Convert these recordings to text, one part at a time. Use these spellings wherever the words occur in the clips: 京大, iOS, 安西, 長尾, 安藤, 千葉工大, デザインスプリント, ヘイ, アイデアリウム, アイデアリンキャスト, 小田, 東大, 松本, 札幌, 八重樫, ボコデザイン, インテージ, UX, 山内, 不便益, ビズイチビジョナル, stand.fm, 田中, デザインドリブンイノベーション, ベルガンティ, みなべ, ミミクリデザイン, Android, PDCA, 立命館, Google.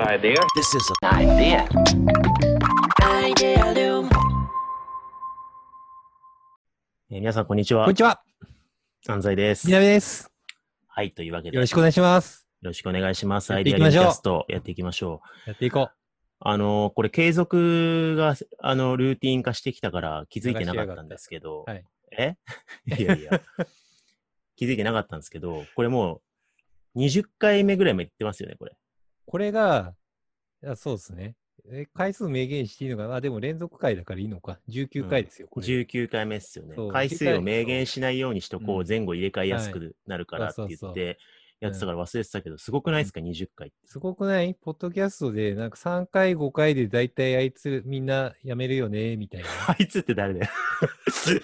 Idea. This is an idea. Idea. 皆さんこんにちは。こんにちは。安西です。みなべです。はい、というわけでよろしくお願いします。よろしくお願いします。アイデアリンキャストやっていきましょう。やっていこう。これ継続がルーティン化してきたから気づいてなかったんですけど、はい、いやいや気づいてなかったんですけど、これもう20回目ぐらいも言ってますよね、これ。これが、そうですね。回数明言していいのかな。でも連続回だからいいのか。19回ですよ、これ。19回目ですよね。回数を明言しないようにしとこう、前後入れ替えやすくなるからって言ってやってたから忘れてたけど、すごくないですか、20回って。すごくない？ポッドキャストで、なんか3回、5回で大体あいつみんなやめるよね、みたいな。あいつって誰だよ。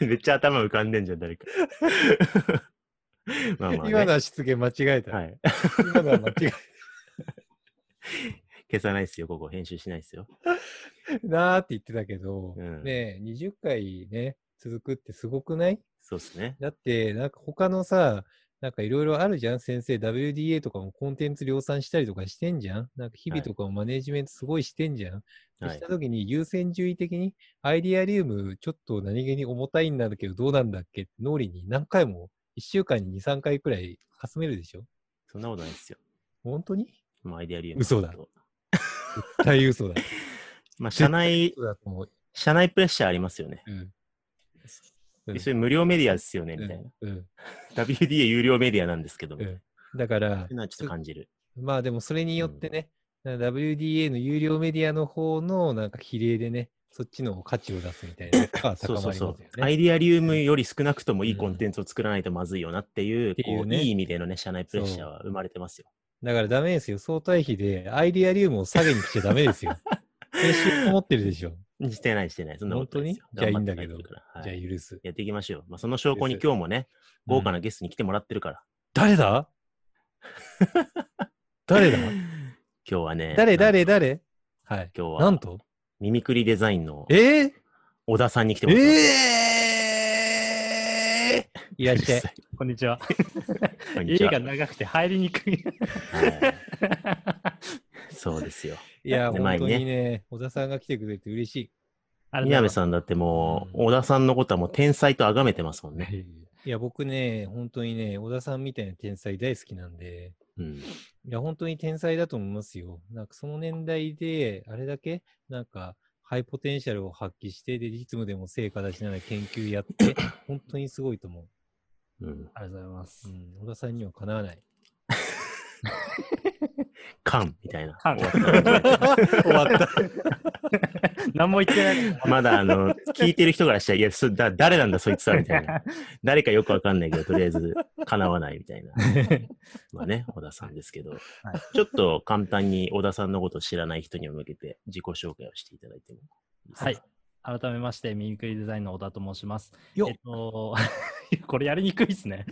めっちゃ頭浮かんでんじゃん、誰か。まあまあね、今のは失言間違えた。はい、今のは間違えた。消さないですよ、ここ編集しないですよなーって言ってたけど、うん、ねえ20回ね続くってすごくない？そうですね。だってなんか他のさ、なんかいろいろあるじゃん、先生 WDA とかもコンテンツ量産したりとかしてんじゃん。なんか日々とかもマネジメントすごいしてんじゃん、はい、そうした時に優先順位的にアイデアリウムちょっと何気に重たいんだけどどうなんだっけって脳裏に何回も1週間に 2,3 回くらいかすめるでしょ。そんなことないですよ、本当に。まあ、アイデアリウム。嘘だ。絶対嘘だ。まあ、社内プレッシャーありますよね。うん。それ無料メディアですよね、みたいな。うん。WDA 有料メディアなんですけども。だから、ちょっと感じる。まあ、でもそれによってね、WDA の有料メディアの方のなんか比例でね、そっちの価値を出すみたいなのが高まりますよね。そうそうそう。アイデアリウムより少なくともいいコンテンツを作らないとまずいよなっていう、こう、いい意味でのね、社内プレッシャーは生まれてますよ。だからダメですよ。相対比でアイデアリウムを下げに来ちゃダメですよ。先週持ってるでしょ。してないしてない。そんなことないですよ。本当に？じゃあいいんだけど。はい、じゃあ許す。やっていきましょう。まあ、その証拠に今日もね、豪華なゲストに来てもらってるから。誰だ誰だ今日はね。誰はい。今日は。なんとミミクリデザインの小田さんに来てもらってます。いらっしゃい。こんにちは。家が長くて入りにくい。そうですよ。いや、本当にね、小田さんが来てくれて嬉しい。みなべさんだってもう、小田さんのことはもう天才と崇めてますもんね。いや、僕ね、本当にね、小田さんみたいな天才大好きなんで、いや、本当に天才だと思いますよ。なんかその年代で、あれだけ、なんか、ハイポテンシャルを発揮して、で、実務でも成果出しながら研究やって、本当にすごいと思う。うん。ありがとうございます。うん。小田さんにはかなわない。カンみたいな。カン。終わった。何も言ってない。まだ、聞いてる人からしたら、いや、誰なんだ、そいつは、みたいな。誰かよくわかんないけど、とりあえず、かなわない、みたいな。まあね、小田さんですけど、はい、ちょっと簡単に小田さんのことを知らない人に向けて、自己紹介をしていただいてもいいですか。はい。改めまして、ミミクリデザインの小田と申します。これやりにくいですね。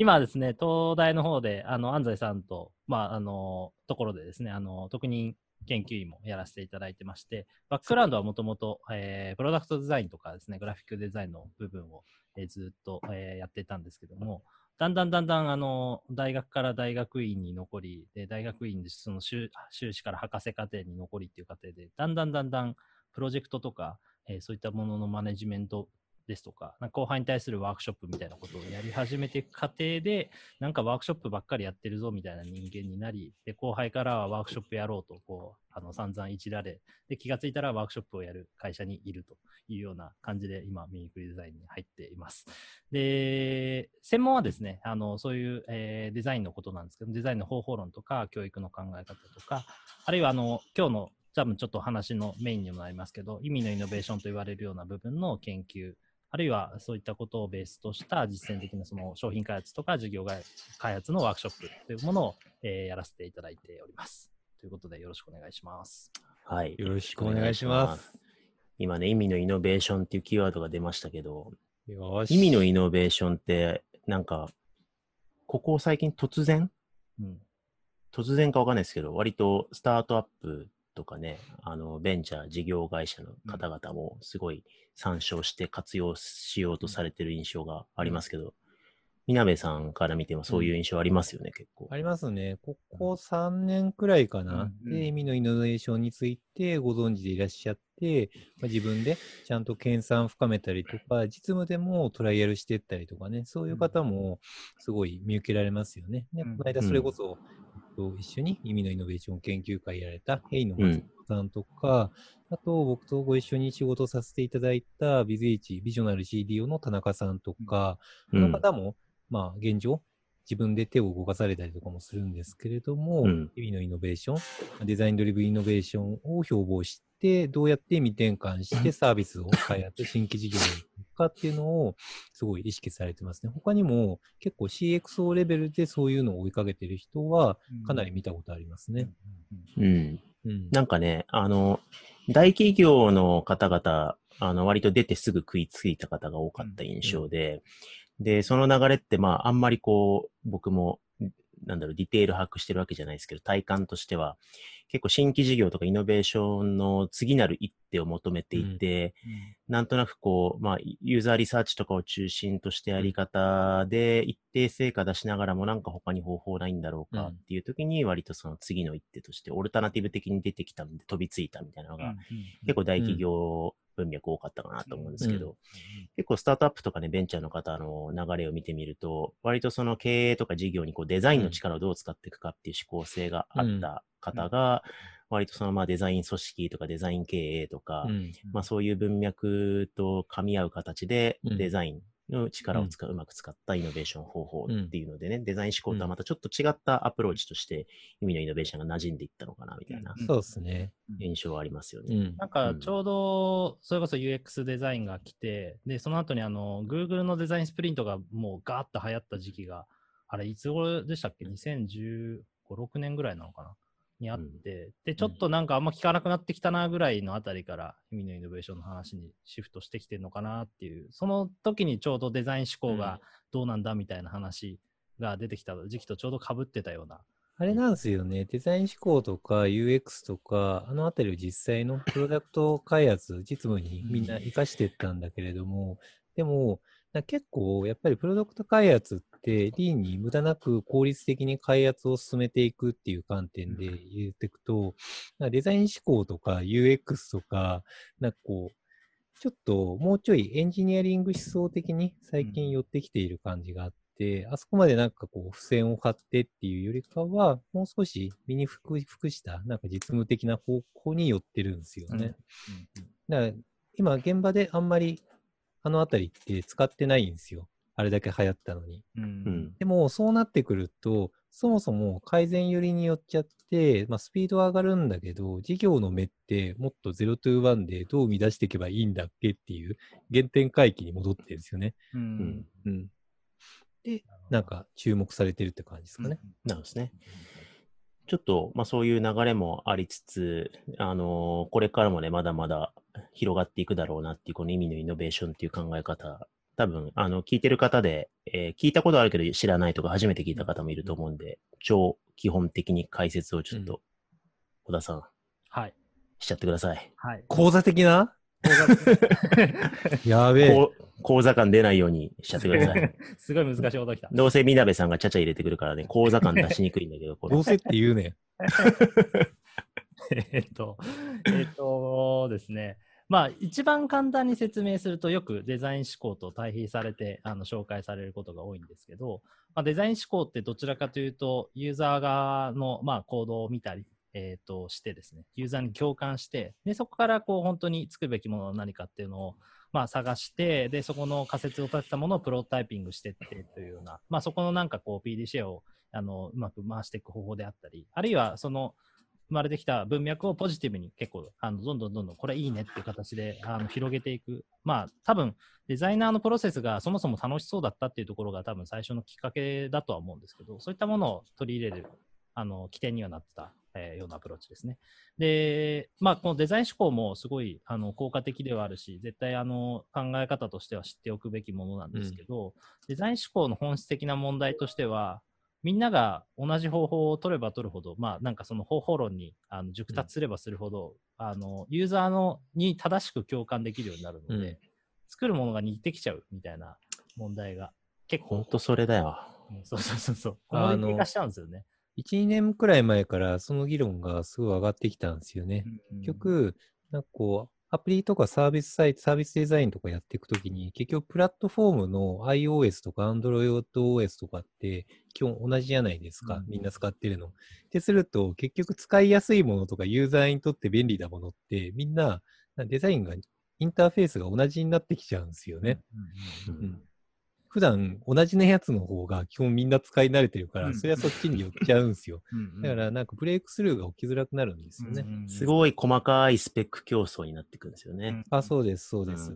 今ですね、東大の方で、安西さんと、まあ、ところでですね、特任研究員もやらせていただいてまして、バックグラウンドはもともと、プロダクトデザインとかですね、グラフィックデザインの部分を、ずっと、やってたんですけども、だんだん、大学から大学院に残り、で、大学院で、その修士から博士課程に残りっていう過程で、だんだん、プロジェクトとか、そういったもののマネジメントですとか、後輩に対するワークショップみたいなことをやり始めていく過程で、なんかワークショップばっかりやってるぞみたいな人間になり、で後輩からはワークショップやろうとこう散々いじられ、で気がついたらワークショップをやる会社にいるというような感じで今ミミクリデザインに入っています。で、専門はですね、そういう、デザインのことなんですけど、デザインの方法論とか教育の考え方とか、あるいは今日の多分ちょっと話のメインにもなりますけど、意味のイノベーションと言われるような部分の研究、あるいはそういったことをベースとした実践的なその商品開発とか事業開発のワークショップというものをやらせていただいております。ということでよろしくお願いします。はい。よろしくお願いします。今ね、意味のイノベーションっていうキーワードが出ましたけど、意味のイノベーションってなんか、ここ最近突然かわかんないですけど、割とスタートアップとかね、ベンチャー事業会社の方々もすごい参照して活用しようとされてる印象がありますけど、みなべさんから見てもそういう印象ありますよね、結構。ありますね。ここ3年くらいかな。で、意味のイノベーションについてご存知でいらっしゃって、まあ、自分でちゃんと研鑽を深めたりとか、実務でもトライアルしていったりとかね、そういう方もすごい見受けられますよね。で、この間それこそ、一緒に意味のイノベーション研究会やられたヘイの松本さんとか、あと僕とご一緒に仕事させていただいたビズイチビジョナル CDO の田中さんとか、この方もまあ現状自分で手を動かされたりとかもするんですけれども、意味のイノベーション、デザインドリブイノベーションを標榜してどうやって意味転換してサービスを開発新規事業に行くかっていうのをすごい意識されてますね。他にも結構 CXO レベルでそういうのを追いかけてる人はかなり見たことありますね。なんかね、大企業の方々割と出てすぐ食いついた方が多かった印象で、で、その流れって、まあ、あんまりこう、僕も、ディテール把握してるわけじゃないですけど、体感としては、結構新規事業とかイノベーションの次なる一手を求めていて、なんとなくこう、まあ、ユーザーリサーチとかを中心としてやり方で、一定成果出しながらも、なんか他に方法ないんだろうかっていう時に、割とその次の一手として、オルタナティブ的に出てきたんで、飛びついたみたいなのが、結構大企業、文脈多かったかなと思うんですけど、結構スタートアップとかね、ベンチャーの方の流れを見てみると、割とその経営とか事業にこうデザインの力をどう使っていくかっていう思考性があった方が、割とそのまあデザイン組織とかデザイン経営とか、まあそういう文脈と噛み合う形でデザインの力をうまく使ったイノベーション方法っていうのでね、デザイン思考とはまたちょっと違ったアプローチとして意味のイノベーションが馴染んでいったのかなみたいな、そうですね、印象はありますよね。なんかちょうどそれこそ UX デザインが来て、でその後にGoogle のデザインスプリントがもうガーッと流行った時期が、あれいつ頃でしたっけ、2015、6年ぐらいなのかなにあって、でちょっとなんかあんま聞かなくなってきたなぐらいのあたりから意味のイノベーションの話にシフトしてきてるのかなっていう、その時にちょうどデザイン思考がどうなんだみたいな話が出てきた時期とちょうど被ってたような、あれなんですよね。デザイン思考とか UX とかあのあたりを実際のプロダクト開発実務にみんな活かしてったんだけれども、でも結構やっぱりプロダクト開発ってリーンに無駄なく効率的に開発を進めていくっていう観点で言っていくと、デザイン思考とか UX とか、なんかこうちょっともうちょいエンジニアリング思想的に最近寄ってきている感じがあって、あそこまでなんかこう付箋を貼ってっていうよりかはもう少し身に服したなんか実務的な方向に寄ってるんですよね。だから今現場であんまりあのあたりって使ってないんですよ、あれだけ流行ったのに。でもそうなってくると、そもそも改善寄りによっちゃって、まあ、スピードは上がるんだけど、事業の目ってもっと0 to 1でどう生み出していけばいいんだっけっていう原点回帰に戻ってるんですよね。で、なんか注目されてるって感じですかね。なんですね。ちょっと、まあ、そういう流れもありつつ、これからもね、まだまだ広がっていくだろうなっていう、この意味のイノベーションっていう考え方、多分、聞いてる方で、聞いたことあるけど知らないとか、初めて聞いた方もいると思うんで、超基本的に解説をちょっと、小田さん、しちゃってください。講座的なやべえ。講座感出ないようにしちゃってください。すごい難しいこときた。どうせみなべさんがちゃちゃ入れてくるからね、講座感出しにくいんだけど、これどうせって言うね。ですね。まあ、一番簡単に説明すると、よくデザイン思考と対比されて紹介されることが多いんですけど、まあ、デザイン思考ってどちらかというと、ユーザー側の、まあ、行動を見たり、してですね、ユーザーに共感して、でそこからこう本当に作るべきものは何かっていうのを、まあ、探して、でそこの仮説を立てたものをプロトタイピングしてってというような、まあ、そこのなんかこう PDCA をうまく回していく方法であったり、あるいはその生まれてきた文脈をポジティブに結構どんどんこれいいねっていう形で広げていく、まあ多分デザイナーのプロセスがそもそも楽しそうだったっていうところが多分最初のきっかけだとは思うんですけど、そういったものを取り入れる起点にはなってたようなアプローチですね。で、まあ、このデザイン思考もすごい効果的ではあるし、絶対考え方としては知っておくべきものなんですけど、デザイン思考の本質的な問題としては、みんなが同じ方法を取れば取るほど、まあ、なんかその方法論に熟達すればするほど、ユーザーに正しく共感できるようになるので、作るものが似てきちゃうみたいな問題が結構。ほんとそれだよ。そうそうそうそう。コモディティ化しちゃうんですよね。1、2年くらい前からその議論がすごい上がってきたんですよね。うん、結局、なんかこう、アプリとかサービスサイト、サービスデザインとかやっていくときに、結局プラットフォームの iOS とか AndroidOS とかって基本同じじゃないですか。みんな使ってるの。ってすると、結局使いやすいものとかユーザーにとって便利なものって、みんなデザインが、インターフェースが同じになってきちゃうんですよね。普段同じなやつの方が基本みんな使い慣れてるから、それはそっちに寄っちゃうんですよ。だからなんかブレイクスルーが起きづらくなるんですよね。すごい細かいスペック競争になってくるんですよね。あ、そうです、そうです。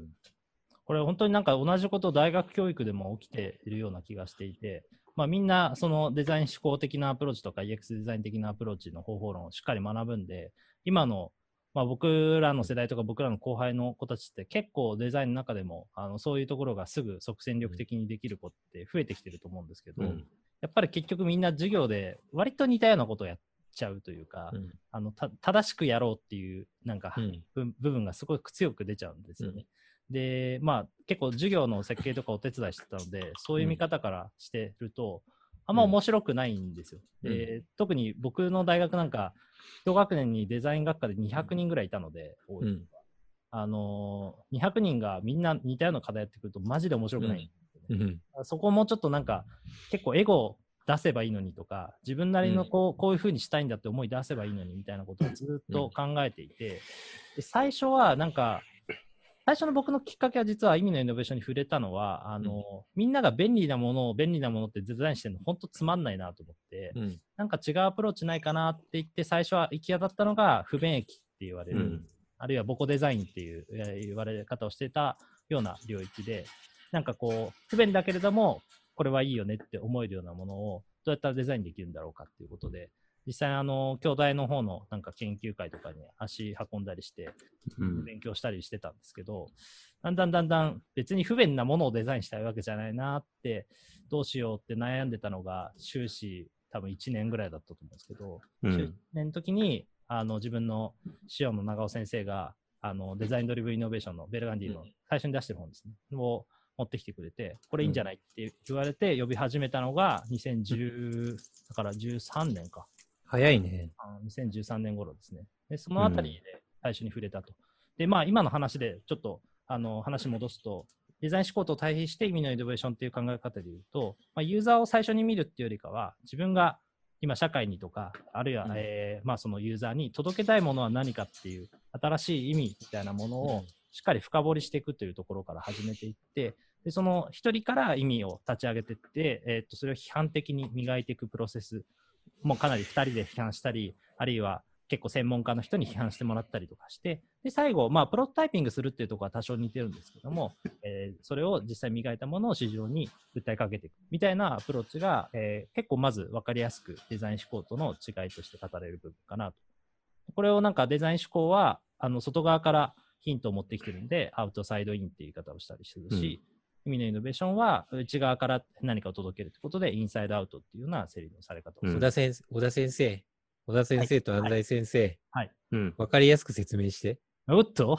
これ本当になんか同じこと大学教育でも起きているような気がしていて、まあみんなそのデザイン思考的なアプローチとか EX デザイン的なアプローチの方法論をしっかり学ぶんで、今のまあ、僕らの世代とか僕らの後輩の子たちって結構デザインの中でもそういうところがすぐ即戦力的にできる子って増えてきてると思うんですけど、うん、やっぱり結局みんな授業で割と似たようなことをやっちゃうというか、うん、正しくやろうっていうなんか、うん、部分がすごく強く出ちゃうんですよね。うん、で、まあ結構授業の設計とかお手伝いしてたのでそういう見方からしてると、うんあんま面白くないんですよ。うん特に僕の大学なんか一学年にデザイン学科で200人ぐらいいたので、うん、200人がみんな似たような課題やってくるとマジで面白くない、うんうん、そこをもうちょっとなんか結構エゴ出せばいいのにとか自分なりのこういう風にしたいんだって思い出せばいいのにみたいなことをずっと考えていて、で最初はなんか最初の僕のきっかけは実は意味のイノベーションに触れたのはみんなが便利なものってデザインしてるの本当つまんないなと思って、うん、なんか違うアプローチないかなって言って最初は行き当たったのが不便益って言われる、うん、あるいはボコデザインっていう言われ方をしてたような領域でなんかこう不便だけれどもこれはいいよねって思えるようなものをどうやったらデザインできるんだろうかっていうことで実際京大の方のなんか研究会とかに足運んだりして勉強したりしてたんですけど、うん、だんだん別に不便なものをデザインしたいわけじゃないなってどうしようって悩んでたのが修士多分1年ぐらいだったと思うんですけど、うん、修士年の時に自分の師匠の長尾先生がデザインドリブンイノベーションのベルガンディの最初に出してる本ですね、うん、を持ってきてくれてこれいいんじゃないって言われて呼び始めたのが2010だから13年か早いね。2013年頃ですね。でそのあたりで最初に触れたと。で、まあ今の話でちょっと話戻すと、デザイン思考と対比して意味のイノベーションっていう考え方で言うと、まあ、ユーザーを最初に見るっていうよりかは、自分が今社会にとか、あるいは、まあそのユーザーに届けたいものは何かっていう新しい意味みたいなものをしっかり深掘りしていくというところから始めていって、でその一人から意味を立ち上げていって、それを批判的に磨いていくプロセス。もうかなり2人で批判したりあるいは結構専門家の人に批判してもらったりとかしてで最後、まあ、プロトタイピングするっていうところは多少似てるんですけども、それを実際磨いたものを市場に訴えかけていくみたいなアプローチが、結構まず分かりやすくデザイン思考との違いとして語れる部分かなと。これをなんかデザイン思考は外側からヒントを持ってきてるんでアウトサイドインっていう言い方をしたりするし、うん意味のイノベーションは内側から何かを届けるということでインサイドアウトっていうような整理のされ方をする、うん、小田先生と安西先生、はいはいうん、分かりやすく説明しておっと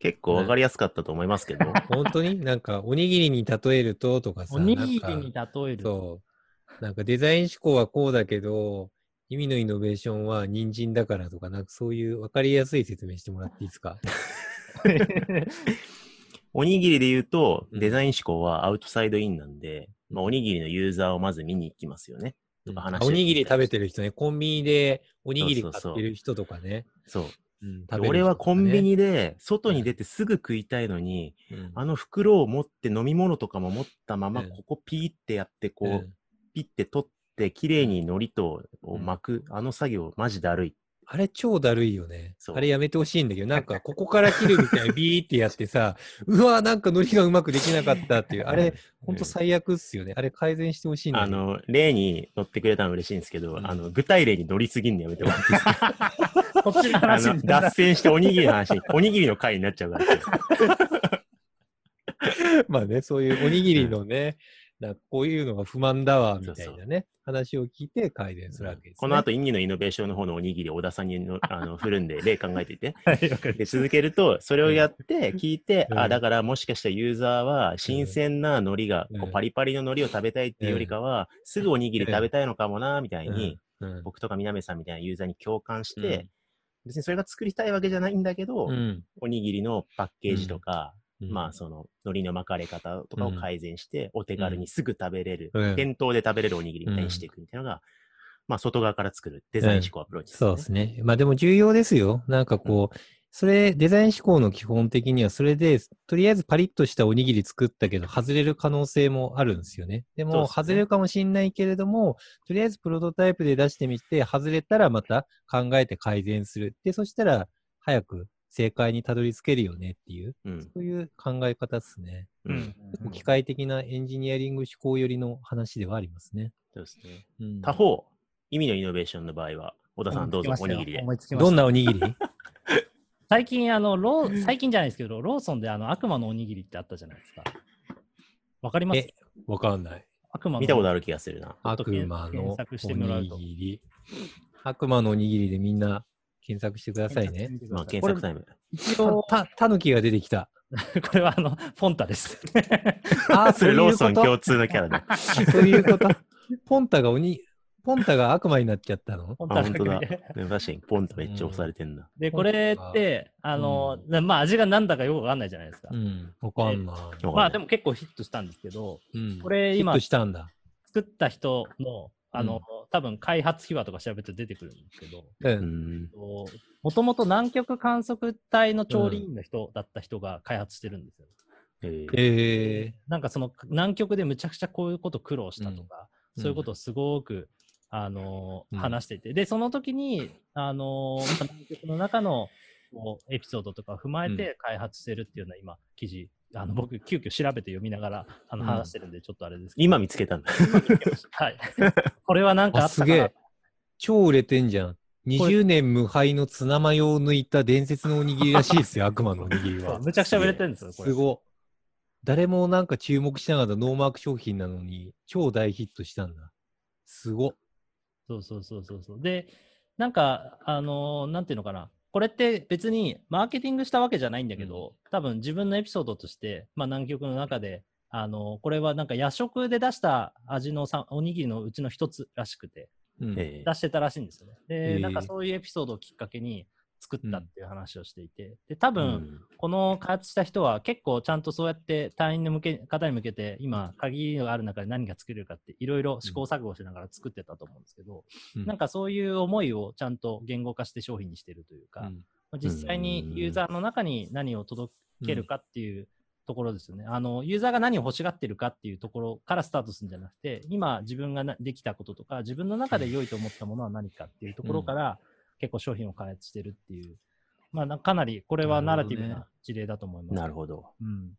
結構分かりやすかったと思いますけど本当になんかおにぎりに例えるととかさおにぎりに例えるとなんかデザイン思考はこうだけど意味のイノベーションは人参だからとかなんかそういう分かりやすい説明してもらっていいですかおにぎりで言うと、デザイン思考はアウトサイドインなんで、うんまあ、おにぎりのユーザーをまず見に行きますよね。うん、とか話おにぎり食べてる人ね、コンビニでおにぎり買ってる人とかね。そう、うん食べる人とかね。俺はコンビニで外に出てすぐ食いたいのに、うん、袋を持って飲み物とかも持ったまま、ここピーってやって、こう、うん、ピーって取って、綺麗に海苔とを巻く、うん、作業、マジだるい。あれ超だるいよね。あれやめてほしいんだけど、なんかここから切るみたいにビーってやってさ、うわーなんかノリがうまくできなかったっていう、あれほんと最悪っすよね。あれ改善してほしいんだけど。例に乗ってくれたの嬉しいんですけど、うん、具体例に乗りすぎんのやめてもらっていいですかこっちの話脱線しておにぎりの話に、おにぎりの回になっちゃうから。まあね、そういうおにぎりのね、なんかこういうのが不満だわみたいなね、そうそう話を聞いて改善するわけです、ね、この後、インディのイノベーションの方のおにぎりを小田さんにの振るんで例考えていて、はい、で続けるとそれをやって聞いて、うん、あだからもしかしたらユーザーは新鮮な海苔が、うん、こうパリパリの海苔を食べたいっていうよりかは、うん、すぐおにぎり食べたいのかもなみたいに、うんうん、僕とかみなべさんみたいなユーザーに共感して、うん、別にそれが作りたいわけじゃないんだけど、うん、おにぎりのパッケージとか、うんまあその海苔の巻かれ方とかを改善してお手軽にすぐ食べれる、うん、店頭で食べれるおにぎりみたいにしていくみたいなのが、うん、まあ外側から作るデザイン思考アプローチですね、うん、そうですね。まあでも重要ですよ。なんかこう、うん、それデザイン思考の基本的にはそれでとりあえずパリッとしたおにぎり作ったけど外れる可能性もあるんですよね。でも外れるかもしれないけれども、とりあえずプロトタイプで出してみて外れたらまた考えて改善する。でそしたら早く正解にたどり着けるよねっていう、うん、そういう考え方ですね、うん、結構機械的なエンジニアリング思考寄りの話ではありますね。そうですね、うん、他方意味のイノベーションの場合は小田さんどうぞおにぎりで。どんなおにぎり最近最近じゃないですけどローソンで悪魔のおにぎりってあったじゃないですか。わかります？わかんない。悪魔の見たことある気がするな。悪魔のおにぎり、悪魔のおにぎりでみんな検索してくださいね。まあ、検索タイム。一応、タヌキが出てきた。これはフォンタです。あ、それローソン共通のキャラだ。そういうこと。ポンタが悪魔になっちゃったの？本当だ。確かにポンタめっちゃ押されてんだ。で、これって、まあ味がなんだかよくわかんないじゃないですか。うん、わかんない。まあでも結構ヒットしたんですけど、これ今、作った人の、多分開発秘話とか調べると出てくるんですけど、もともと南極観測隊の調理員の人だった人が開発してるんですよ。なんかその南極でむちゃくちゃこういうこと苦労したとか、うん、そういうことをすごく、話してて、でその時に、南極の中のエピソードとかを踏まえて開発してるっていうのは今記事僕急遽調べて読みながら話してるんでちょっとあれですけど、今見つけたんだ。はい。これはなんかあったかな。すげえ。超売れてんじゃん。20年無敗のツナマヨを抜いた伝説のおにぎりらしいですよ。悪魔のおにぎりは。むちゃくちゃ売れてるんですよ。これすご。誰もなんか注目しながらノーマーク商品なのに超大ヒットしたんだ。すご。そうそうそうそう。でなんかなんていうのかな。これって別にマーケティングしたわけじゃないんだけど、多分自分のエピソードとして、まあ、南極の中でこれはなんか夜食で出した味のおにぎりのうちの一つらしくて、出してたらしいんですよね。で、なんかそういうエピソードをきっかけに作ったっていう話をしていて、で多分この開発した人は結構ちゃんとそうやって隊員の方に向けて今鍵がある中で何が作れるかっていろいろ試行錯誤しながら作ってたと思うんですけど、なんかそういう思いをちゃんと言語化して商品にしてるというか、実際にユーザーの中に何を届けるかっていうところですよね。ユーザーが何を欲しがってるかっていうところからスタートするんじゃなくて、今自分ができたこととか自分の中で良いと思ったものは何かっていうところから結構商品を開発してるっていう、まあ、かなりこれはナラティブな事例だと思います。なるほど、うん、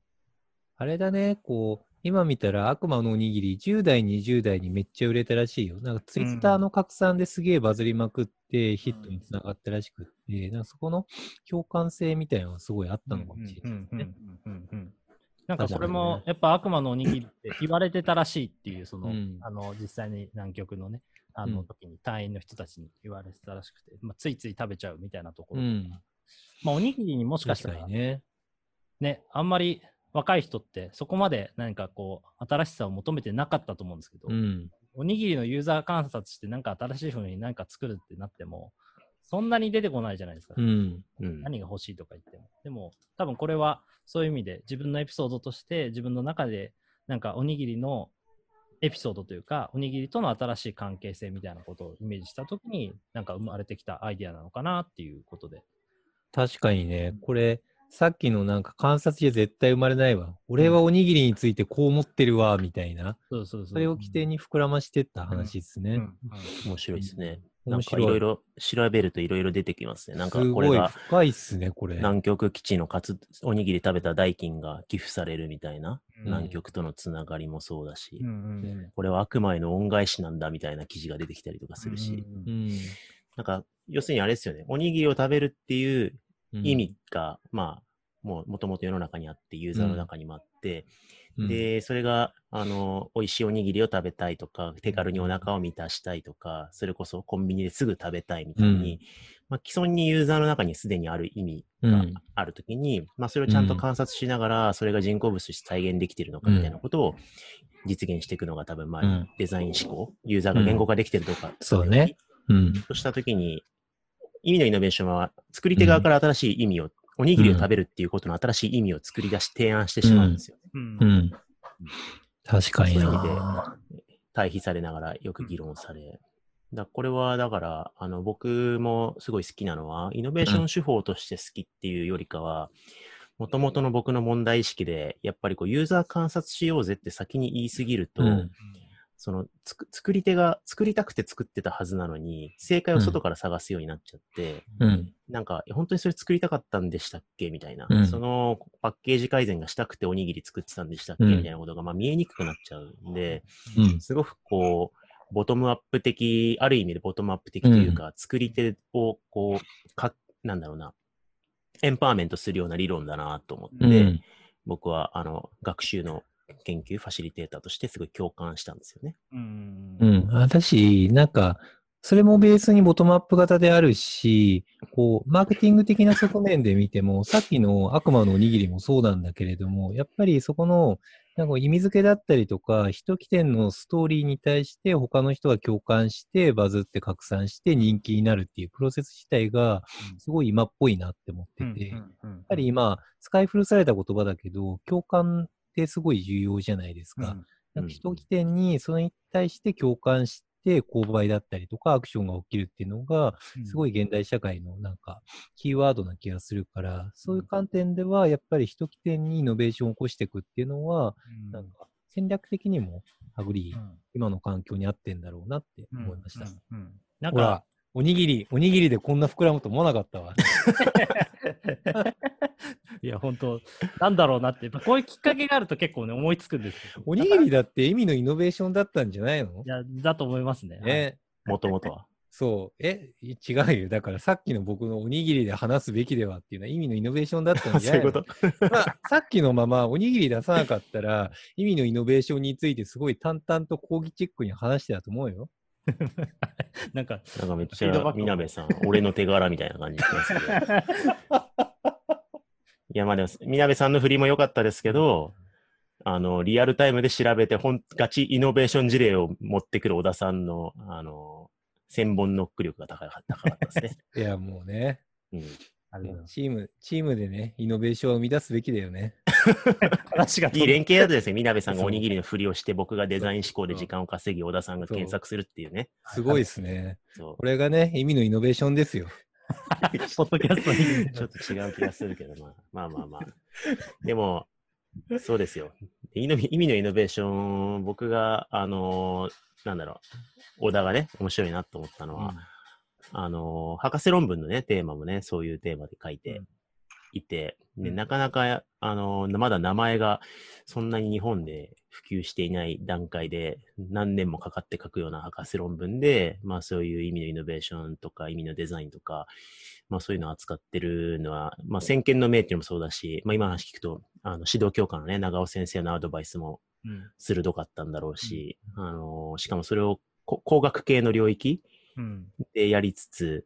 あれだね、こう今見たら悪魔のおにぎり10代20代にめっちゃ売れたらしいよ。なんかツイッターの拡散ですげえバズりまくってヒットにつながったらしくって、なんかそこの共感性みたいなのがすごいあったのかもしれないですね。なんかそれもやっぱ悪魔のおにぎりって言われてたらしいっていう、その、実際に南極のね時に隊員の人たちに言われてたらしくて、まあ、ついつい食べちゃうみたいなところとか、まあ、おにぎりにもしかしたらね、あんまり若い人ってそこまで何かこう新しさを求めてなかったと思うんですけど、おにぎりのユーザー観察して何か新しい風に何か作るってなってもそんなに出てこないじゃないですか、何が欲しいとか言っても。でも多分これはそういう意味で自分のエピソードとして自分の中でなんかおにぎりのエピソードというか、おにぎりとの新しい関係性みたいなことをイメージしたときに、なんか生まれてきたアイデアなのかなっていうことで。確かにね、これ、さっきのなんか観察じゃ絶対生まれないわ。俺はおにぎりについてこう思ってるわ、みたいな。それを起点に膨らましてった話ですね。面白いですね。なんかいろいろ調べるといろいろ出てきますね。なんかこれが深いっすね、これ。南極基地のおにぎり食べた代金が寄付されるみたいな、南極とのつながりもそうだし、これは悪魔への恩返しなんだみたいな記事が出てきたりとかするし、なんか要するにあれですよね、おにぎりを食べるっていう意味が、まあもともと世の中にあってユーザーの中にもあって、で、それが、美味しいおにぎりを食べたいとか、手軽にお腹を満たしたいとか、それこそコンビニですぐ食べたいみたいに、まあ、既存にユーザーの中にすでにある意味があるときに、まあ、それをちゃんと観察しながら、それが人工物として再現できているのかみたいなことを実現していくのが多分、まあ、デザイン思考、ユーザーが言語化できているとか、そうね。としたときに、意味のイノベーションは、作り手側から新しい意味を、おにぎりを食べるっていうことの新しい意味を作り出し提案してしまうんですよ、ね。確かにな。対比されながらよく議論され。だこれはだから僕もすごい好きなのは、イノベーション手法として好きっていうよりかは、もともとの僕の問題意識で、やっぱりこうユーザー観察しようぜって先に言いすぎると、その作り手が作りたくて作ってたはずなのに正解を外から探すようになっちゃって、なんか本当にそれ作りたかったんでしたっけみたいな、そのパッケージ改善がしたくておにぎり作ってたんでしたっけみたいなことがまあ見えにくくなっちゃうんで、すごくこうボトムアップ的、ある意味でボトムアップ的というか、作り手をこうなんだろうな、エンパワーメントするような理論だなと思って、僕は学習の研究ファシリテーターとしてすごい共感したんですよね。私なんかそれもベースにボトムアップ型であるし、こうマーケティング的な側面で見てもさっきの悪魔のおにぎりもそうなんだけれども、やっぱりそこのなんか意味付けだったりとか一起点のストーリーに対して他の人が共感してバズって拡散して人気になるっていうプロセス自体がすごい今っぽいなって思ってて、やっぱり今使い古された言葉だけど共感ってすごい重要じゃないですか。一起点にそれに対して共感して購買だったりとかアクションが起きるっていうのがすごい現代社会のなんかキーワードな気がするから、そういう観点ではやっぱり一起点にイノベーションを起こしていくっていうのはなんか戦略的にもアグリー、今の環境に合ってんだろうなって思いました。なんかおにぎりでこんな膨らむと思わなかったわ。いや本当なんだろうなって、こういうきっかけがあると結構ね思いつくんですけど。おにぎりだって意味のイノベーションだったんじゃないの？いやだと思いますね。もともとは。そう違うよ。だからさっきの僕のおにぎりで話すべきではっていうのは意味のイノベーションだったんじゃないの？そういうこと。さっきのままおにぎり出さなかったら意味のイノベーションについてすごい淡々と講義チックに話してたと思うよ。なんかめっちゃみなべさん俺の手柄みたいな感じですけど。いやまあでもみなべさんの振りも良かったですけど、リアルタイムで調べてガチイノベーション事例を持ってくる小田さんの千本ノック力が高かったですね。いやもうね、チームでねイノベーションを生み出すべきだよね。話がいい連携だとですね、みなべさんがおにぎりのふりをして僕がデザイン思考で時間を稼ぎ小田さんが検索するっていうね。すごいですね。これがね意味のイノベーションですよ。ポッドキャストにちょっと違う気がするけど、まあ。でも、そうですよ。意味のイノベーション、僕が、なんだろう、小田がね、面白いなと思ったのは、博士論文のね、テーマもね、そういうテーマで書いていて、でなかなか、まだ名前がそんなに日本で普及していない段階で何年もかかって書くような博士論文で、まあそういう意味のイノベーションとか意味のデザインとか、まあそういうのを扱ってるのは、まあ先見の明っていうのもそうだし、まあ今の話聞くと、指導教官のね、長尾先生のアドバイスも鋭かったんだろうし、しかもそれを工学系の領域でやりつつ、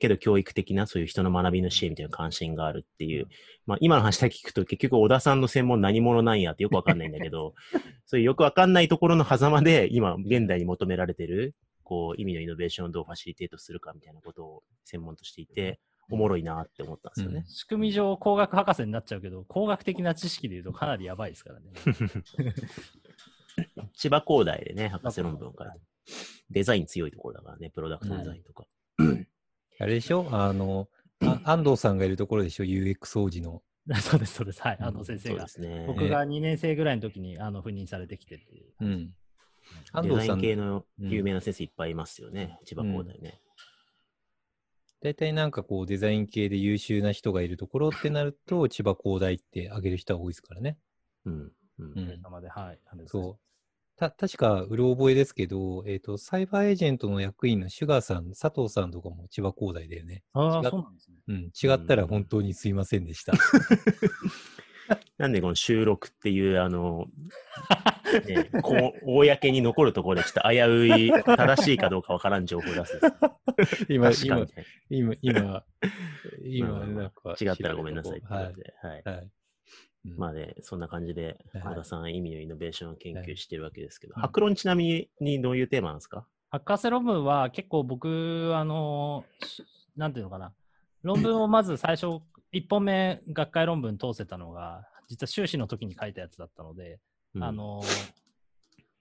けど教育的なそういう人の学びの支援みたいな関心があるっていう、まあ今の話だけ聞くと結局小田さんの専門何者なんやってよくわかんないんだけど、そういうよくわかんないところの狭間で今現代に求められてるこう意味のイノベーションをどうファシリテートするかみたいなことを専門としていておもろいなって思ったんですよね。仕組み上工学博士になっちゃうけど、工学的な知識でいうとかなりやばいですからね。千葉工大でね博士論文を書いて、デザイン強いところだからね、プロダクトデザインとか。あれでしょ、安藤さんがいるところでしょ、UX 王子の。そうです、そうです。はい、安藤先生が。僕が2年生ぐらいの時に赴任されてきてっていう。安藤さん系の有名な先生いっぱいいますよね、千葉工大ね。大体なんかこう、デザイン系で優秀な人がいるところってなると、千葉工大って挙げる人は多いですからね。おかげさまで、はい。そう。確か、うろ覚えですけど、サイバーエージェントの役員のシュガーさん、佐藤さんとかも千葉工大だよね。ああ、そうなんですね。違ったら本当にすいませんでした。なんでこの収録っていうね、公に残るところでちょっと危うい、正しいかどうかわからん情報を出す今なんか違ったらごめんなさいってことで、はい、まあね、そんな感じで原田さん、意味のイノベーションを研究してるわけですけど、博論ちなみにどういうテーマなんですか？博士論文は結構僕なんていうのかな、論文をまず最初1本目学会論文通せたのが実は修士の時に書いたやつだったので、ま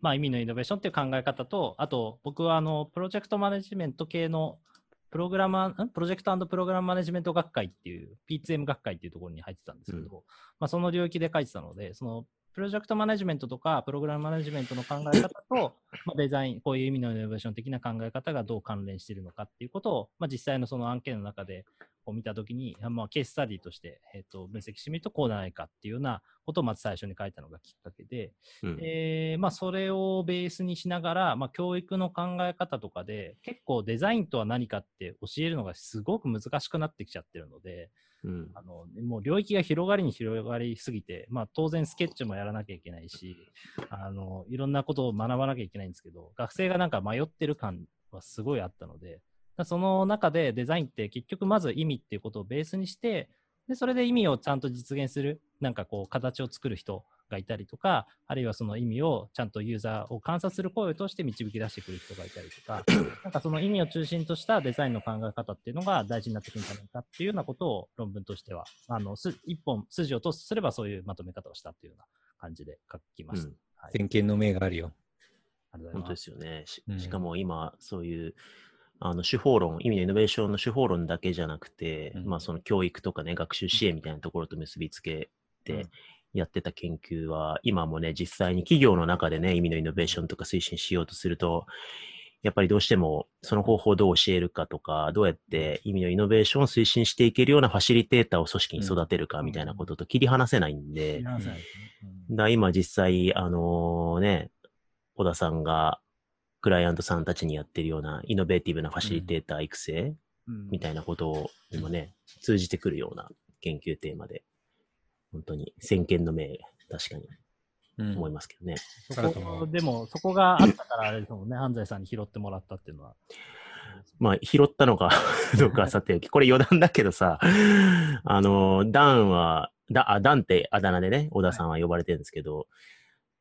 あ、意味のイノベーションっていう考え方と、あと僕はプロジェクトマネジメント系のプロジェクト&プログラムマネジメント学会っていう P2M 学会っていうところに入ってたんですけど、まあ、その領域で書いてたので、そのプロジェクトマネジメントとかプログラムマネジメントの考え方と、まあ、デザイン、こういう意味のイノベーション的な考え方がどう関連しているのかっていうことを、まあ、実際のその案件の中でこう見たときに、まあ、ケーススタディとして、分析してみるとこうじゃないかっていうようなことをまず最初に書いたのがきっかけで、まあ、それをベースにしながら、まあ、教育の考え方とかで結構デザインとは何かって教えるのがすごく難しくなってきちゃってるので、もう領域が広がりに広がりすぎて、まあ、当然スケッチもやらなきゃいけないし、いろんなことを学ばなきゃいけないんですけど、学生がなんか迷ってる感はすごいあったので、その中でデザインって結局まず意味っていうことをベースにして、でそれで意味をちゃんと実現する、なんかこう形を作る人がいたりとか、あるいはその意味をちゃんとユーザーを観察する行為を通して導き出してくる人がいたりとか、なんかその意味を中心としたデザインの考え方っていうのが大事になってくるんじゃないかっていうようなことを論文としては、一本筋を通すとすればそういうまとめ方をしたっていうような感じで書きました。先見の明があるよ。本当ですよね。しかも今そういう手法論、意味のイノベーションの手法論だけじゃなくて、まあその教育とかね、学習支援みたいなところと結びつけて、やってた研究は今もね、実際に企業の中でね、意味のイノベーションとか推進しようとすると、やっぱりどうしてもその方法をどう教えるかとか、どうやって意味のイノベーションを推進していけるようなファシリテーターを組織に育てるかみたいなことと切り離せないんで、だ今実際ね、小田さんがクライアントさんたちにやってるようなイノベーティブなファシリテーター育成みたいなことにもね、通じてくるような研究テーマで、本当に先見の明、確かに思いますけどね。でもそこがあったからあれですもんね、安西さんに拾ってもらったっていうのは。まあ拾ったのかどうかはさておき、これ余談だけどさ、ダンってあだ名でね、小田さんは呼ばれてるんですけど、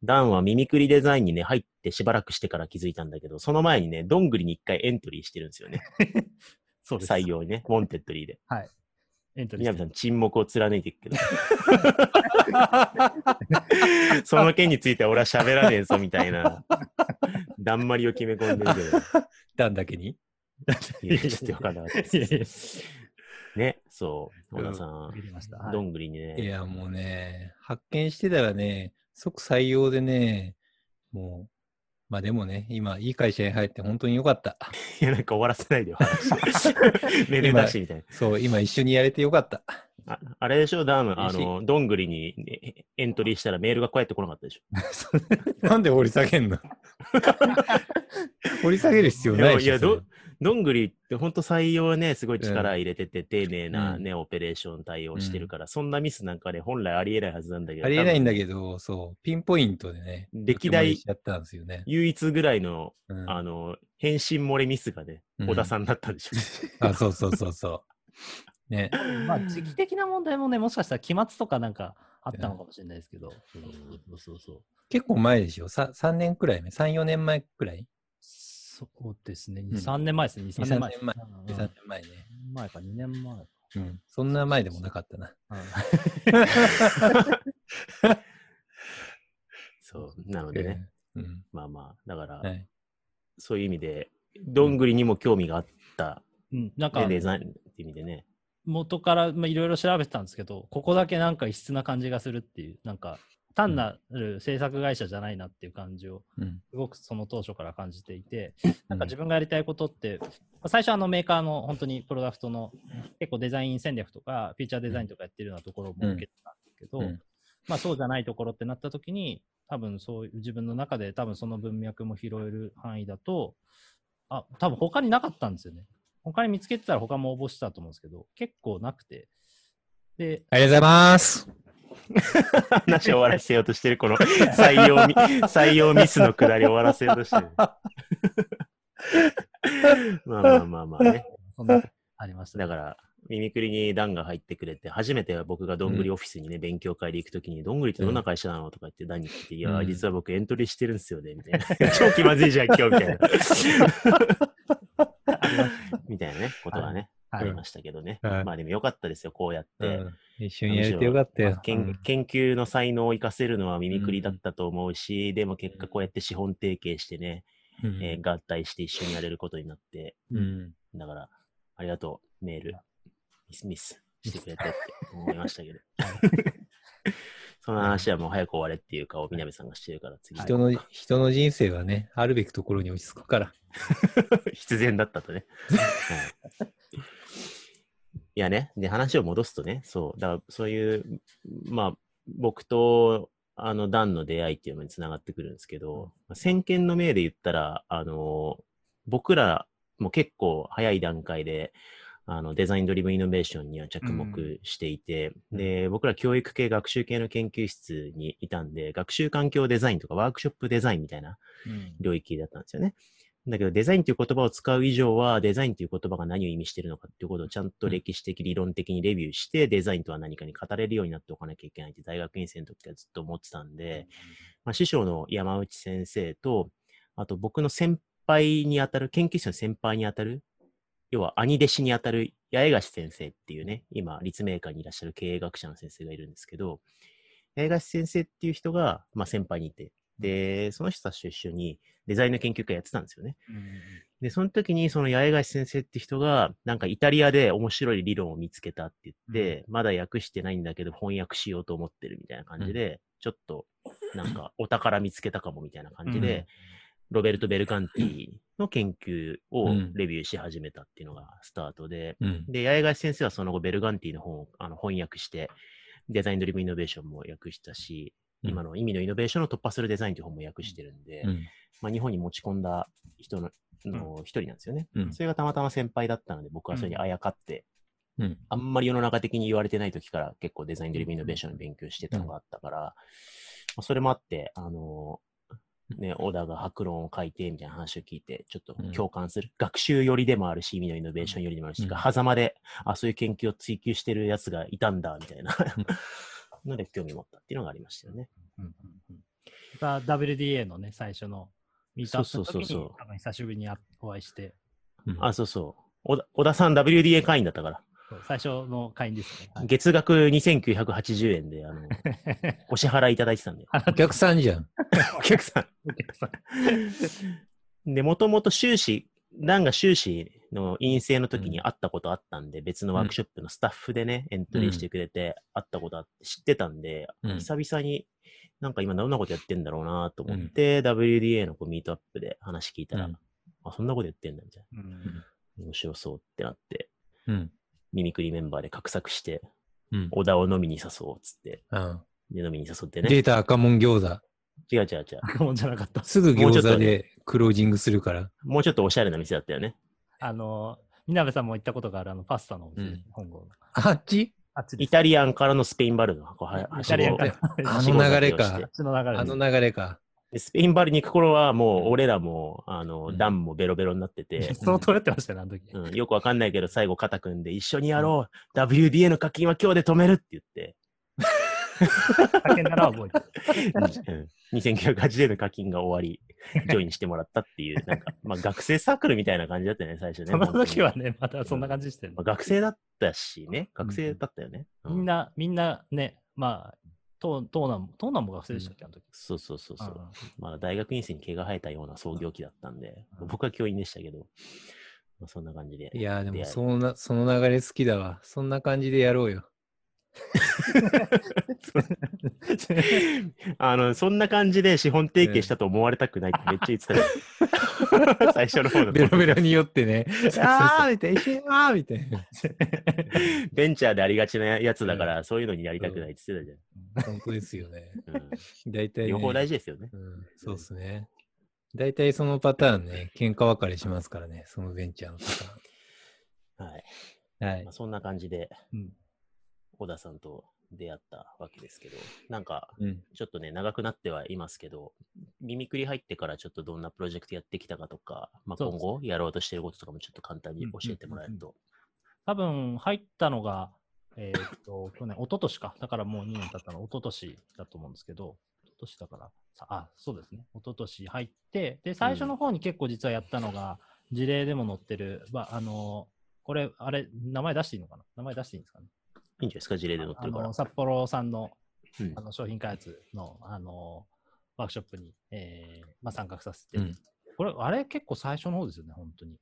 ダンはミミクリデザインにね、入ってしばらくしてから気づいたんだけど、その前にね、どんぐりに一回エントリーしてるんですよね。そうです。採用にね、モンテッドリーで。はい。みなべさん、沈黙を貫いていくけど。その件については俺は喋らねえぞ、みたいな。だんまりを決め込んでるけど。ダンだけにいや、ちょっとわかんなかったです。ね、そう、小田さん、どんぐりにね。いや、もうね、発見してたらね、即採用でね、もう、まあでもね、今、いい会社に入って本当に良かった。いや、なんか終わらせないでよ、話。めでたしみたいな。そう、今一緒にやれて良かった。あれでしょ、ダーム、どんぐりに、ね、エントリーしたらメールが返ってこなかったでしょ。なんで掘り下げんの？掘り下げる必要ないでしょ。どんぐりって本当採用はね、すごい力入れてて、丁寧なね、オペレーション対応してるから、そんなミスなんかね、本来ありえないはずなんだけど。ありえないんだけど、そう、ピンポイントでね、歴代、唯一ぐらいの、返信漏れミスがね、小田さんだったでしょ。あ、そうそうそうそう。ね。まあ、時期的な問題もね、もしかしたら期末とかなんかあったのかもしれないですけど。結構前でしょ。3年くらいね、3、4年前くらい。そうですね、2、3年前ですね、2、3年前。2、3年前ね。前か、2年前か。うん、そんな前でもなかったな。そう、なのでね、まあまあ、だから、そういう意味で、どんぐりにも興味があった、なんか、デザインって意味でね。元からいろいろ調べてたんですけど、ここだけなんか異質な感じがするっていう、なんか、単なる制作会社じゃないなっていう感じをすごくその当初から感じていて、なんか自分がやりたいことって最初メーカーの本当にプロダクトの結構デザイン戦略とかフィーチャーデザインとかやってるようなところも受けてたんですけど、まあそうじゃないところってなった時に、多分そういう自分の中で多分その文脈も拾える範囲だと、多分他になかったんですよね。他に見つけてたら他も応募したと思うんですけど、結構なくて。で、ありがとうございます。話を終わらせようとしてる、この採用ミスのくだり終わらせようとしてる。まあまあまあまあね。そんなありました。だから、耳くりに段が入ってくれて、初めて僕がどんぐりオフィスにね、勉強会で行くときに、どんぐりってどんな会社なのとか言って、段に聞いて、いや、実は僕エントリーしてるんですよね、みたいな。超気まずいじゃん、今日、みたいな。みたいなね、ことがね、ありましたけどね。まあでもよかったですよ、こうやって。一緒にやれてよかったよ。研究の才能を生かせるのは耳くりだったと思うし、でも結果こうやって資本提携してね、合体して一緒にやれることになって、だから、ありがとう、メール。ミスしてくれたって思いましたけど。その話はもう早く終われっていう顔をみなべさんがしてるから、次人の人生はね、あるべきところに落ち着くから。必然だったとね。いやね、で、話を戻すとね、そう、だからそういう、まあ、僕と、段の出会いっていうのにつながってくるんですけど、先見の明で言ったら、僕らも結構早い段階で、デザインドリブンイノベーションには着目していて、で、僕ら教育系、学習系の研究室にいたんで、学習環境デザインとかワークショップデザインみたいな領域だったんですよね。だけど、デザインという言葉を使う以上は、デザインという言葉が何を意味しているのかっていうことをちゃんと歴史的、理論的にレビューして、デザインとは何かに語れるようになっておかなきゃいけないって大学院生の時からずっと思ってたんで、まあ、師匠の山内先生と、あと僕の先輩にあたる、研究室の先輩にあたる、要は兄弟子にあたる八重樫先生っていうね、今立命館にいらっしゃる経営学者の先生がいるんですけど、八重樫先生っていう人が、まあ、先輩にいて、でその人たちと一緒にデザインの研究会やってたんですよね。でその時にその八重樫先生って人がなんかイタリアで面白い理論を見つけたって言って、まだ訳してないんだけど翻訳しようと思ってるみたいな感じで、ちょっとなんかお宝見つけたかもみたいな感じで、ロベルト・ベルカンティの研究をレビューし始めたっていうのがスタートで、で、八重樫先生はその後ベルカンティの本を翻訳して、デザインドリブンイノベーションも訳したし、今の意味のイノベーションを突破するデザインという本も訳してるんで、まあ、日本に持ち込んだ人の一人なんですよね。それがたまたま先輩だったので、僕はそれにあやかって、あんまり世の中的に言われてない時から結構デザインドリブンイノベーションの勉強してたのがあったから、まあ、それもあって、ね、小田が白論を書いてみたいな話を聞いてちょっと共感する、学習寄りでもあるし意味のイノベーション寄りでもあるし、狭間でそういう研究を追求してるやつがいたんだみたいなので興味持ったっていうのがありましたよね。WDA のね最初のミートアップの時に多分久しぶりにお会いして、そうそう小田さん WDA 会員だったから最初の会員ですね、月額2980円でお支払いいただいてたんでお客さんじゃんお客さんで、もともと修士段が修士の院生の時に会ったことあったんで、別のワークショップのスタッフでね、エントリーしてくれて会ったことあって知ってたんで、久々になんか今どんなことやってんだろうなと思って、WDA のミートアップで話聞いたら、そんなことやってんだみたいな、面白そうってなって、耳くりメンバーで画策して、小田を飲みに誘おうっつって、で飲みに誘ってね。データ赤門餃子。違う。赤門じゃなかった。すぐ餃子でクロージングするから。もうちょっとおしゃれな店だったよね。みなべさんも行ったことがあるパスタのお店、本郷の。あっち？イタリアンからのスペインバルのイタリアンから。あの流れか。スペインバルに行く頃はもう俺らも段もベロベロになっててそう取れてましたねあの時、よくわかんないけど最後肩組んで一緒にやろう、WDA の課金は今日で止めるって言って叫んだら覚えてる2980円の課金が終わりジョインしてもらったっていうなんか、まあ、学生サークルみたいな感じだったよね最初ね。その時はねまたそんな感じしてる、まあ、学生だったしね、学生だったよね、みんなね、まあ東南も学生でしたっけあの時。そう。まあ大学院生に毛が生えたような創業期だったんで、僕は教員でしたけど、まあ、そんな感じで。いやでもその流れ好きだわ。そんな感じでやろうよ。そんな感じで資本提携したと思われたくないってめっちゃ言ってたよ。最初の方だとベロベロに酔ってねみたいなベンチャーでありがちなやつだから、そういうのにやりたくないって言ってたじゃん。本当ですよね、大体ね両方大事ですよね、そうですね。大体そのパターンね、喧嘩別れしますからね、そのベンチャーのパターン。はい、まあ、そんな感じで、小田さんと出会ったわけですけど、なんかちょっとね、長くなってはいますけど、耳くり入ってからちょっとどんなプロジェクトやってきたかとか、まあ、今後やろうとしていることとかもちょっと簡単に教えてもらえると。うんうんうんうん、多分入ったのが、去年、一昨年か、だからもう2年経ったの、一昨年だと思うんですけど、一昨年だから、あ、そうですね、一昨年入って、で、最初の方に結構実はやったのが、うん、事例でも載ってる、これ、あれ、名前出していいのかな、名前出していいんですかね。いいんじゃないですか、事例で載ってるから。札幌さんの、うん、商品開発の、ワークショップに、まあ、参画させて、うん、これ、あれ結構最初の方ですよね、本当に。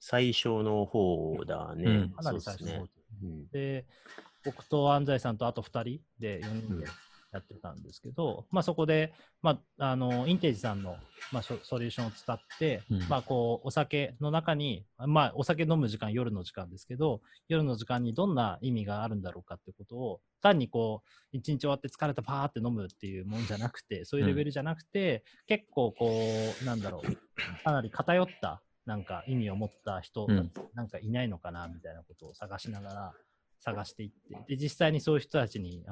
最初の方だね。かなり最初の方ですね。で、僕と安西さんとあと2人で4人でやってたんですけど、まあ、そこで、まあ、インテージさんの、まあ、ソリューションを使って、まあ、こうお酒の中に、まあ、お酒飲む時間、夜の時間ですけど、夜の時間にどんな意味があるんだろうかってことを、単にこう1日終わって疲れたパーって飲むっていうもんじゃなくて、そういうレベルじゃなくて、結構こうなんだろう、かなり偏ったなんか意味を持った人なんかいないのかなみたいなことを探しながら探していって、で実際にそういう人たちに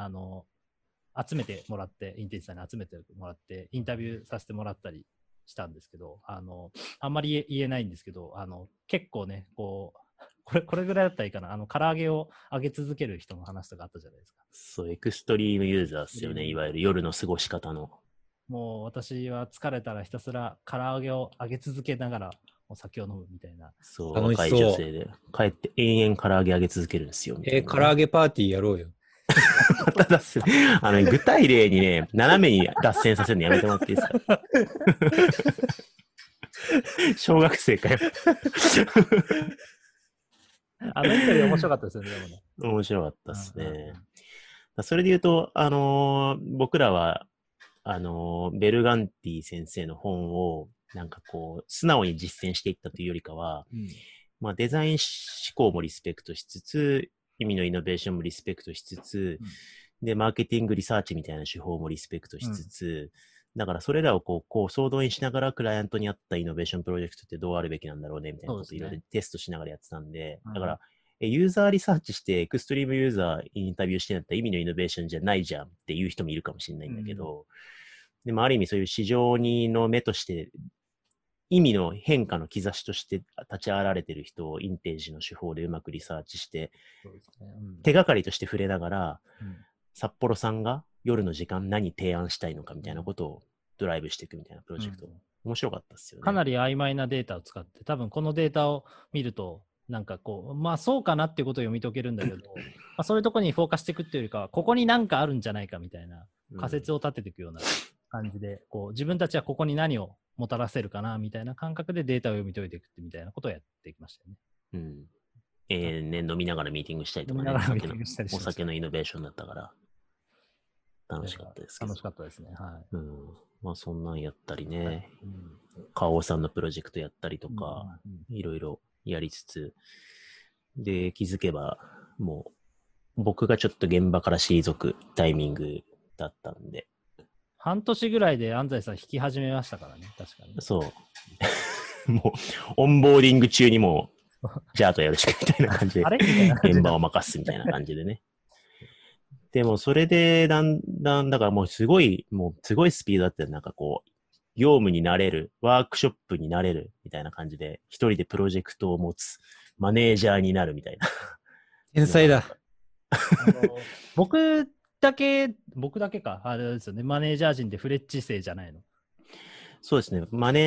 集めてもらって、インテリさんに集めてもらってインタビューさせてもらったりしたんですけど、あんまり言えないんですけど、結構ね、これぐらいだったらいいかな、唐揚げを揚げ続ける人の話とかあったじゃないですか。そう、エクストリームユーザーですよね、いわゆる夜の過ごし方の。もう私は疲れたらひたすら唐揚げを揚げ続けながらお酒を飲むみたいな。そう、若い女性で帰って延々唐揚げ揚げ続けるんですよ。唐揚げパーティーやろうよ。ただす、具体例にね、斜めに脱線させるのやめてもらっていいですか。小学生かよ。インタビュー面白かったですよね、でもね。面白かったですね。それで言うと、僕らはベルガンティ先生の本をなんかこう素直に実践していったというよりかは、まあ、デザイン思考もリスペクトしつつ、意味のイノベーションもリスペクトしつつ、でマーケティングリサーチみたいな手法もリスペクトしつつ、だからそれらをこう総動員しながらクライアントに合ったイノベーションプロジェクトってどうあるべきなんだろうねみたいなことをいろいろテストしながらやってたんで、だからユーザーリサーチしてエクストリームユーザーインタビューしてなったら意味のイノベーションじゃないじゃんっていう人もいるかもしれないんだけど、でもある意味そういう市場の目として意味の変化の兆しとして立ち現れている人をインテージの手法でうまくリサーチして、手がかりとして触れながら、札幌さんが夜の時間何提案したいのかみたいなことをドライブしていくみたいなプロジェクト、面白かったですよね。かなり曖昧なデータを使って、多分このデータを見るとなんかこう、まあそうかなっていうことを読み解けるんだけど、まあそういうところにフォーカスしていくっていうよりかは、ここに何かあるんじゃないかみたいな仮説を立てていくような感じで、こう自分たちはここに何をもたらせるかなみたいな感覚でデータを読み解いていくってみたいなことをやってきましたよね。うん。飲みながらミーティングしたりとかね、お酒のイノベーションだったから楽しかったですけど。楽しかったですね。はい。うん。まあそんなんやったりね、カオさんのプロジェクトやったりとか、いろいろやりつつ、で気づけばもう僕がちょっと現場から退くタイミングだったんで、半年ぐらいで安西さん引き始めましたからね。確かにそうもうオンボーディング中にもうじゃああとよろしくみたいな感じで現場を任すみたいな感じでね。でもそれでだんだん、だからもうすごいスピードだったよ。なんかこう業務になれる、ワークショップになれるみたいな感じで、一人でプロジェクトを持つ、マネージャーになるみたいな。天才だ。僕だけか、あれですよね、マネージャー陣ってフレッチ生じゃないの。そうですね、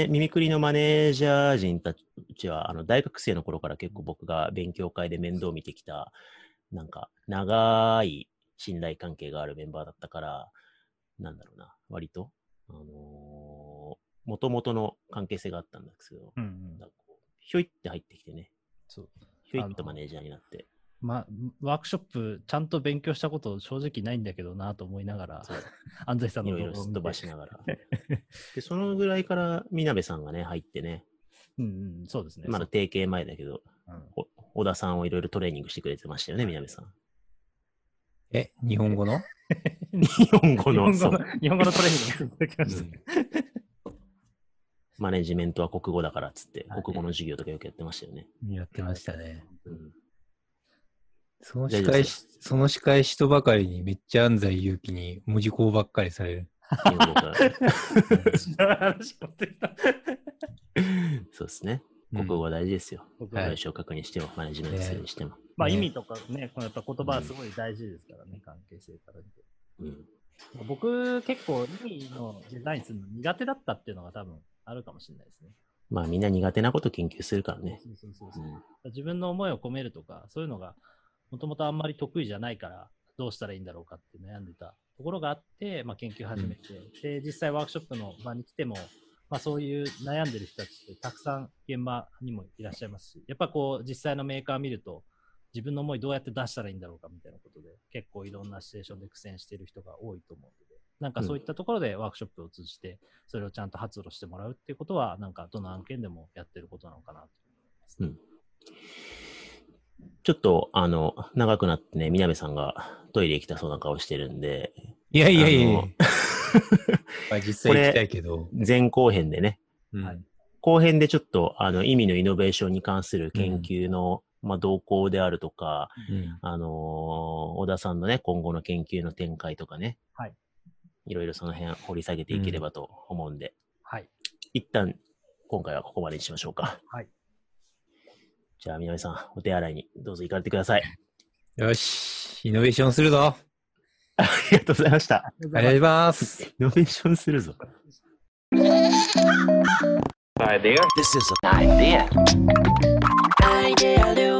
耳くりのマネージャー陣たちは、大学生の頃から結構僕が勉強会で面倒見てきた、なんか長い信頼関係があるメンバーだったから、なんだろうな、割と。もともとの関係性があったんですけど、ひょいって入ってきてね、そうひょいっとマネージャーになって、ワークショップちゃんと勉強したこと正直ないんだけどなと思いながら、安西さんのいろいろすっ飛ばしながらでそのぐらいからみなべさんがね入ってね、そうですね、まだ定型前だけど、小田さんをいろいろトレーニングしてくれてましたよね、みなべさん。日本語の日本語のトレーニングをしてきました。マネジメントは国語だからっつって、国語の授業とかよくやってましたよね。やってましたね。その仕返しとばかりにめっちゃ安西祐樹に文字工ばっかりされる。そうですね。国語は大事ですよ。文章を書くにしても、マネジメントするにしても。まあ、意味とかね、このやっぱ言葉はすごい大事ですからね、関係性から見て。うん、僕、結構意味のデザインするの苦手だったっていうのが多分あるかもしれないですね。まあ、みんな苦手なこと研究するからね。自分の思いを込めるとか、そういうのがもともとあんまり得意じゃないから、どうしたらいいんだろうかって悩んでたところがあって、まあ、研究始めて、で、実際ワークショップの場に来ても、まあ、そういう悩んでる人たちってたくさん現場にもいらっしゃいますし、やっぱこう実際のメーカー見ると自分の思いどうやって出したらいいんだろうかみたいなことで結構いろんなシチュエーションで苦戦している人が多いと思うので、なんかそういったところでワークショップを通じてそれをちゃんと発露してもらうっていうことはなんかどの案件でもやってることなのかなと思います、ね。うん、ちょっと長くなってね、みなべさんがトイレ行きたそうな顔してるんで、いやいやいや実際行きたいけど、前後編でね、うん、後編でちょっと意味のイノベーションに関する研究の、まあ、動向であるとか、うん、小田さんのね今後の研究の展開とかね、はい、いろいろその辺掘り下げていければと思うんで、うん、はい、一旦今回はここまでにしましょうか。はい、じゃあみなべさんお手洗いにどうぞ行かれてください。よし、イノベーションするぞ。ありがとうございました。ありがとうございます。イノベーションするぞ。Idea. This is an idea. Idea.